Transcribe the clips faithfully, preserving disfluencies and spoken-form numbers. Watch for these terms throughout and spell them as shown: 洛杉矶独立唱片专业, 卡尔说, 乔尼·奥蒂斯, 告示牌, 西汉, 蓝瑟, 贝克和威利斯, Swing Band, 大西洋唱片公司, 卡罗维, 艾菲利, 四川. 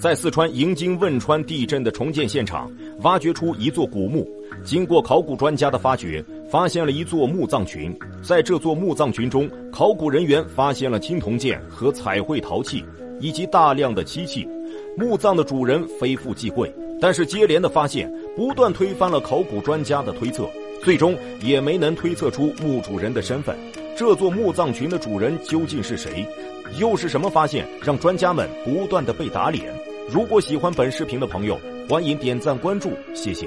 在四川迎津汶川地震的重建现场，挖掘出一座古墓。经过考古专家的发掘，发现了一座墓葬群。在这座墓葬群中，考古人员发现了青铜剑和彩绘陶器，以及大量的漆器。墓葬的主人非富即贵，但是接连的发现不断推翻了考古专家的推测，最终也没能推测出墓主人的身份。这座墓葬群的主人究竟是谁？又是什么发现让专家们不断的被打脸？如果喜欢本视频的朋友，欢迎点赞关注，谢谢。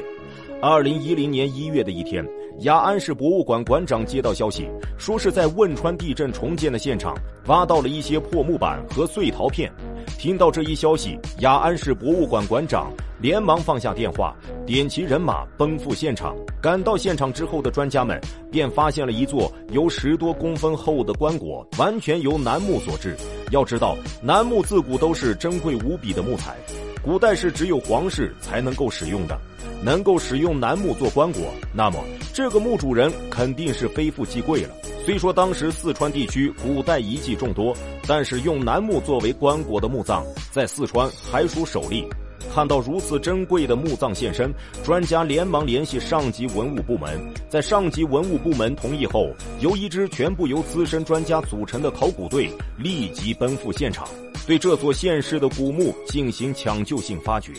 二零一零年一月的一天，雅安市博物馆馆长接到消息，说是在汶川地震重建的现场挖到了一些破木板和碎陶片。听到这一消息，雅安市博物馆馆长连忙放下电话，点齐人马奔赴现场。赶到现场之后的专家们便发现了一座有十多公分厚的棺椁，完全由楠木所制。要知道，楠木自古都是珍贵无比的木材，古代是只有皇室才能够使用的。能够使用楠木做棺椁，那么这个墓主人肯定是非富即贵了。虽说当时四川地区古代遗迹众多，但是用楠木作为棺椁的墓葬在四川还属首例。看到如此珍贵的墓葬现身，专家连忙联系上级文物部门。在上级文物部门同意后，由一支全部由资深专家组成的考古队立即奔赴现场，对这座现世的古墓进行抢救性发掘。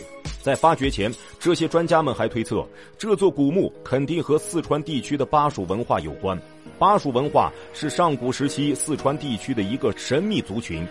在发掘前，这些专家们还推测，这座古墓肯定和四川地区的巴蜀文化有关。巴蜀文化是上古时期四川地区的一个神秘族群，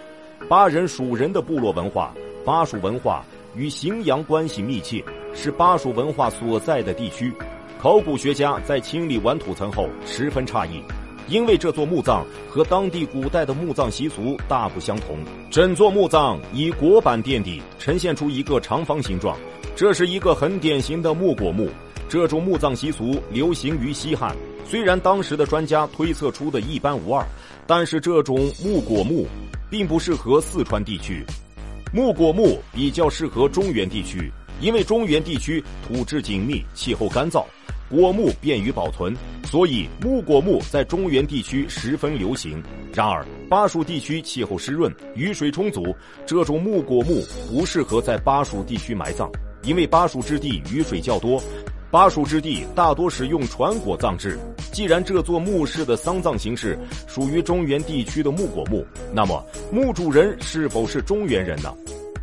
巴人蜀人的部落文化。巴蜀文化与荥阳关系密切，是巴蜀文化所在的地区。考古学家在清理完土层后十分诧异，因为这座墓葬和当地古代的墓葬习俗大不相同。整座墓葬以椁板垫底，呈现出一个长方形状，这是一个很典型的木椁墓。这种墓葬习俗流行于西汉，虽然当时的专家推测出的一般无二，但是这种木椁墓并不适合四川地区，木椁墓比较适合中原地区，因为中原地区土质紧密，气候干燥，椁墓便于保存，所以木椁墓在中原地区十分流行。然而巴蜀地区气候湿润，雨水充足，这种木椁墓不适合在巴蜀地区埋葬，因为巴蜀之地雨水较多，巴蜀之地大多使用船椁葬制。既然这座墓室的丧葬形式属于中原地区的木椁墓，那么墓主人是否是中原人呢？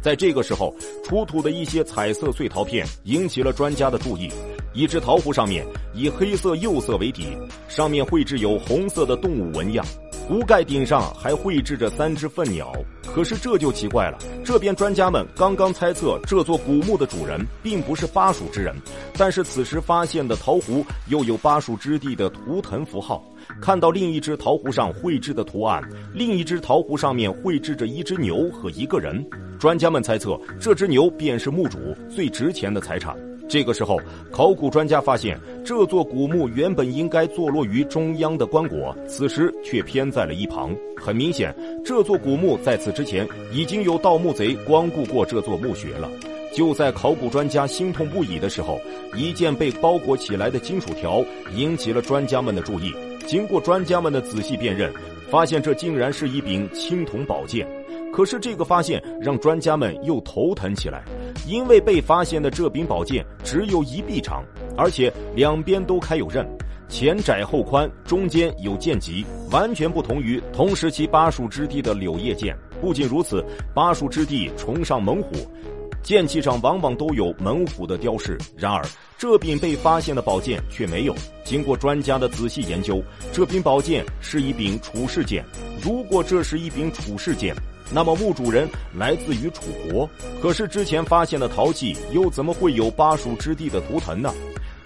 在这个时候，出土的一些彩色碎陶片引起了专家的注意。一只陶壶上面以黑色釉色为底，上面绘制有红色的动物纹样，壶盖顶上还绘制着三只粪鸟。可是这就奇怪了，这边专家们刚刚猜测这座古墓的主人并不是巴蜀之人，但是此时发现的陶壶又有巴蜀之地的图腾符号。看到另一只陶壶上绘制的图案，另一只陶壶上面绘制着一只牛和一个人，专家们猜测这只牛便是墓主最值钱的财产。这个时候，考古专家发现这座古墓原本应该坐落于中央的棺椁，此时却偏在了一旁。很明显，这座古墓在此之前已经有盗墓贼光顾过这座墓穴了。就在考古专家心痛不已的时候，一件被包裹起来的金属条引起了专家们的注意。经过专家们的仔细辨认，发现这竟然是一柄青铜宝剑。可是这个发现让专家们又头疼起来，因为被发现的这柄宝剑只有一臂长，而且两边都开有刃，前窄后宽，中间有剑脊，完全不同于同时期巴蜀之地的柳叶剑。不仅如此，巴蜀之地崇尚猛虎，剑器上往往都有猛虎的雕饰，然而这柄被发现的宝剑却没有。经过专家的仔细研究，这柄宝剑是一柄楚式剑。如果这是一柄楚式剑，那么墓主人来自于楚国，可是之前发现的陶器又怎么会有巴蜀之地的图腾呢？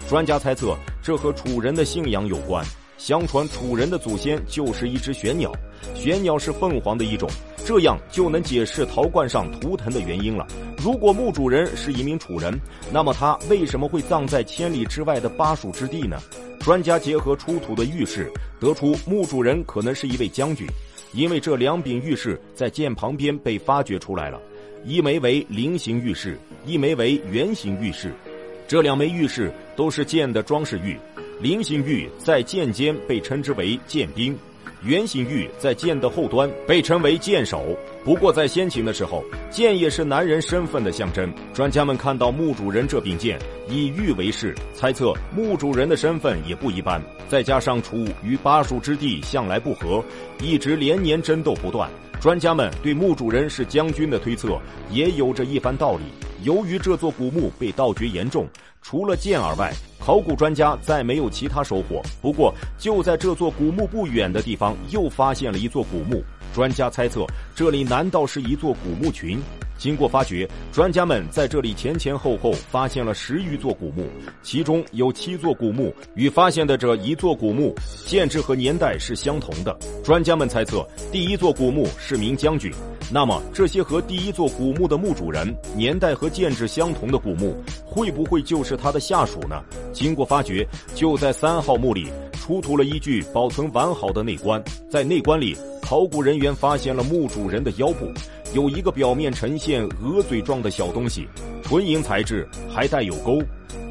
专家猜测这和楚人的信仰有关。相传楚人的祖先就是一只玄鸟，玄鸟是凤凰的一种，这样就能解释陶罐上图腾的原因了。如果墓主人是一名楚人，那么他为什么会葬在千里之外的巴蜀之地呢？专家结合出土的玉饰，得出墓主人可能是一位将军，因为这两柄玉饰在剑旁边被发掘出来了，一枚为菱形玉饰，一枚为圆形玉饰。这两枚玉饰都是剑的装饰玉，菱形玉在剑尖被称之为剑柄，圆形玉在剑的后端被称为剑首。不过在先秦的时候，剑也是男人身份的象征。专家们看到墓主人这柄剑以玉为饰，猜测墓主人的身份也不一般。再加上楚与巴蜀之地向来不和，一直连年争斗不断，专家们对墓主人是将军的推测也有着一番道理。由于这座古墓被盗掘严重，除了剑而外，考古专家再没有其他收获。不过就在这座古墓不远的地方，又发现了一座古墓。专家猜测这里难道是一座古墓群？经过发掘，专家们在这里前前后后发现了十余座古墓，其中有七座古墓与发现的这一座古墓建制和年代是相同的。专家们猜测第一座古墓是名将军，那么这些和第一座古墓的墓主人、年代和建制相同的古墓，会不会就是他的下属呢？经过发掘，就在三号墓里出土了一具保存完好的内棺，在内棺里，考古人员发现了墓主人的腰部，有一个表面呈现鹅嘴状的小东西，纯银材质，还带有钩。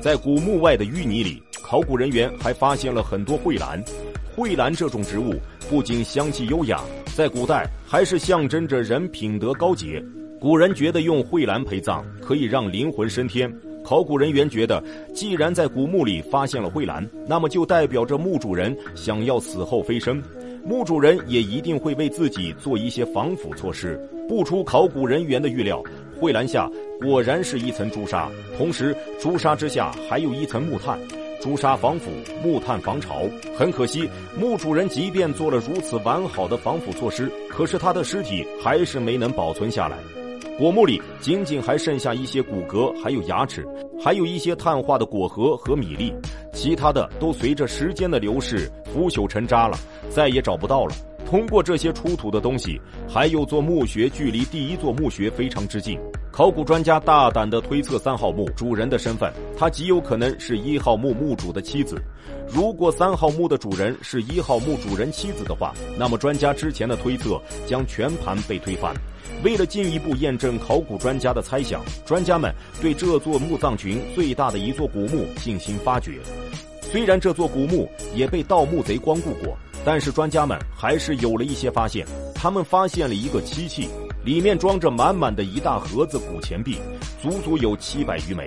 在古墓外的淤泥里，考古人员还发现了很多蕙兰。蕙兰这种植物不仅香气优雅，在古代还是象征着人品德高洁。古人觉得用蕙兰陪葬可以让灵魂升天。考古人员觉得，既然在古墓里发现了蕙兰，那么就代表着墓主人想要死后飞升。墓主人也一定会为自己做一些防腐措施。不出考古人员的预料，蕙兰下果然是一层朱砂，同时朱砂之下还有一层木炭，朱砂防腐，木炭防潮。很可惜，墓主人即便做了如此完好的防腐措施，可是他的尸体还是没能保存下来。果墓里仅仅还剩下一些骨骼，还有牙齿，还有一些碳化的果核和米粒，其他的都随着时间的流逝腐朽成渣了，再也找不到了。通过这些出土的东西，还有座墓穴距离第一座墓穴非常之近。考古专家大胆地推测三号墓主人的身份，他极有可能是一号墓墓主的妻子。如果三号墓的主人是一号墓主人妻子的话，那么专家之前的推测将全盘被推翻。为了进一步验证考古专家的猜想，专家们对这座墓葬群最大的一座古墓进行发掘。虽然这座古墓也被盗墓贼光顾过，但是专家们还是有了一些发现。他们发现了一个漆器，里面装着满满的一大盒子古钱币，足足有七百余枚，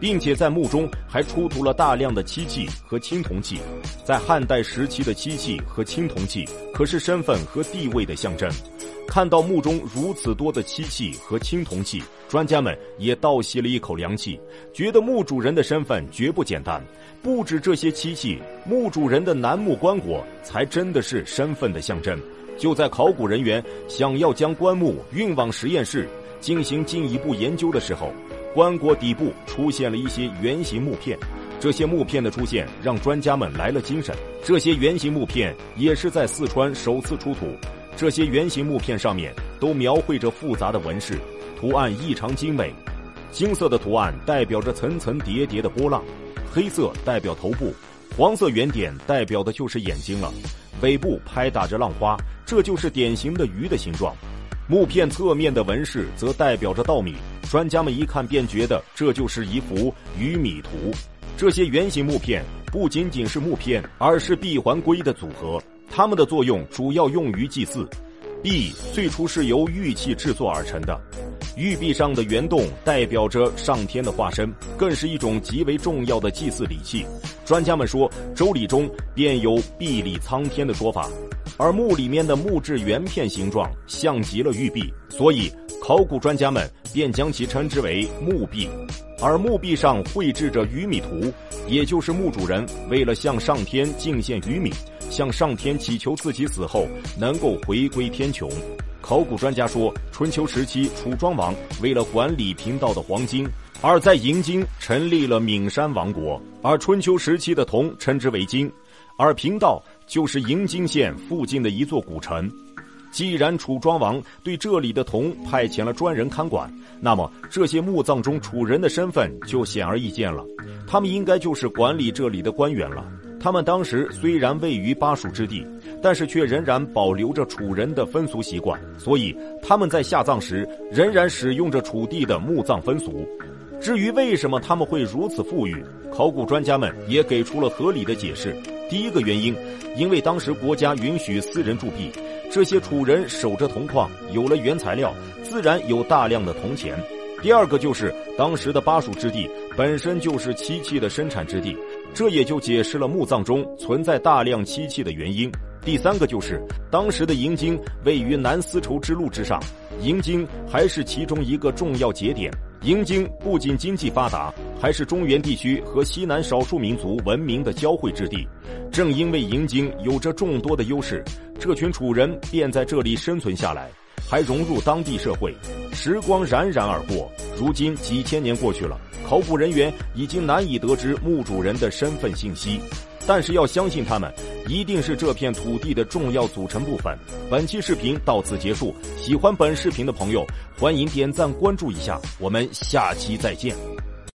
并且在墓中还出土了大量的漆器和青铜器。在汉代时期的漆器和青铜器可是身份和地位的象征。看到墓中如此多的漆器和青铜器，专家们也倒吸了一口凉气，觉得墓主人的身份绝不简单。不止这些漆器，墓主人的楠木棺椁才真的是身份的象征。就在考古人员想要将棺木运往实验室进行进一步研究的时候，棺椁底部出现了一些圆形木片。这些木片的出现让专家们来了精神。这些圆形木片也是在四川首次出土，这些圆形木片上面都描绘着复杂的纹饰，图案异常精美。金色的图案代表着层层叠叠的波浪，黑色代表头部，黄色圆点代表的就是眼睛了，尾部拍打着浪花，这就是典型的鱼的形状。木片侧面的纹饰则代表着稻米，专家们一看便觉得这就是一幅鱼米图。这些圆形木片不仅仅是木片，而是闭环龟的组合。它们的作用主要用于祭祀。璧最初是由玉器制作而成的，玉璧上的圆洞代表着上天的化身，更是一种极为重要的祭祀礼器。专家们说，《周礼》中便有“璧礼苍天”的说法。而墓里面的木质圆片形状像极了玉璧，所以考古专家们便将其称之为木璧。而墓壁上绘制着鱼米图，也就是墓主人为了向上天敬献鱼米，向上天祈求自己死后能够回归天穹。考古专家说，春秋时期楚庄王为了管理贫道的黄金，而在银津成立了岷山王国。而春秋时期的铜称之为金，而贫道就是银津县附近的一座古城。既然楚庄王对这里的铜派遣了专人看管，那么这些墓葬中楚人的身份就显而易见了，他们应该就是管理这里的官员了。他们当时虽然位于巴蜀之地，但是却仍然保留着楚人的风俗习惯，所以他们在下葬时仍然使用着楚地的墓葬风俗。至于为什么他们会如此富裕，考古专家们也给出了合理的解释。第一个原因，因为当时国家允许私人铸币，这些楚人守着铜矿，有了原材料，自然有大量的铜钱。第二个就是当时的巴蜀之地本身就是漆器的生产之地，这也就解释了墓葬中存在大量漆器的原因。第三个就是当时的银京位于南丝绸之路之上，银京还是其中一个重要节点。银京不仅经济发达，还是中原地区和西南少数民族文明的交汇之地。正因为银京有着众多的优势，这群楚人便在这里生存下来，还融入当地社会。时光冉冉而过，如今几千年过去了，考古人员已经难以得知墓主人的身份信息，但是要相信他们一定是这片土地的重要组成部分。本期视频到此结束，喜欢本视频的朋友欢迎点赞关注一下，我们下期再见。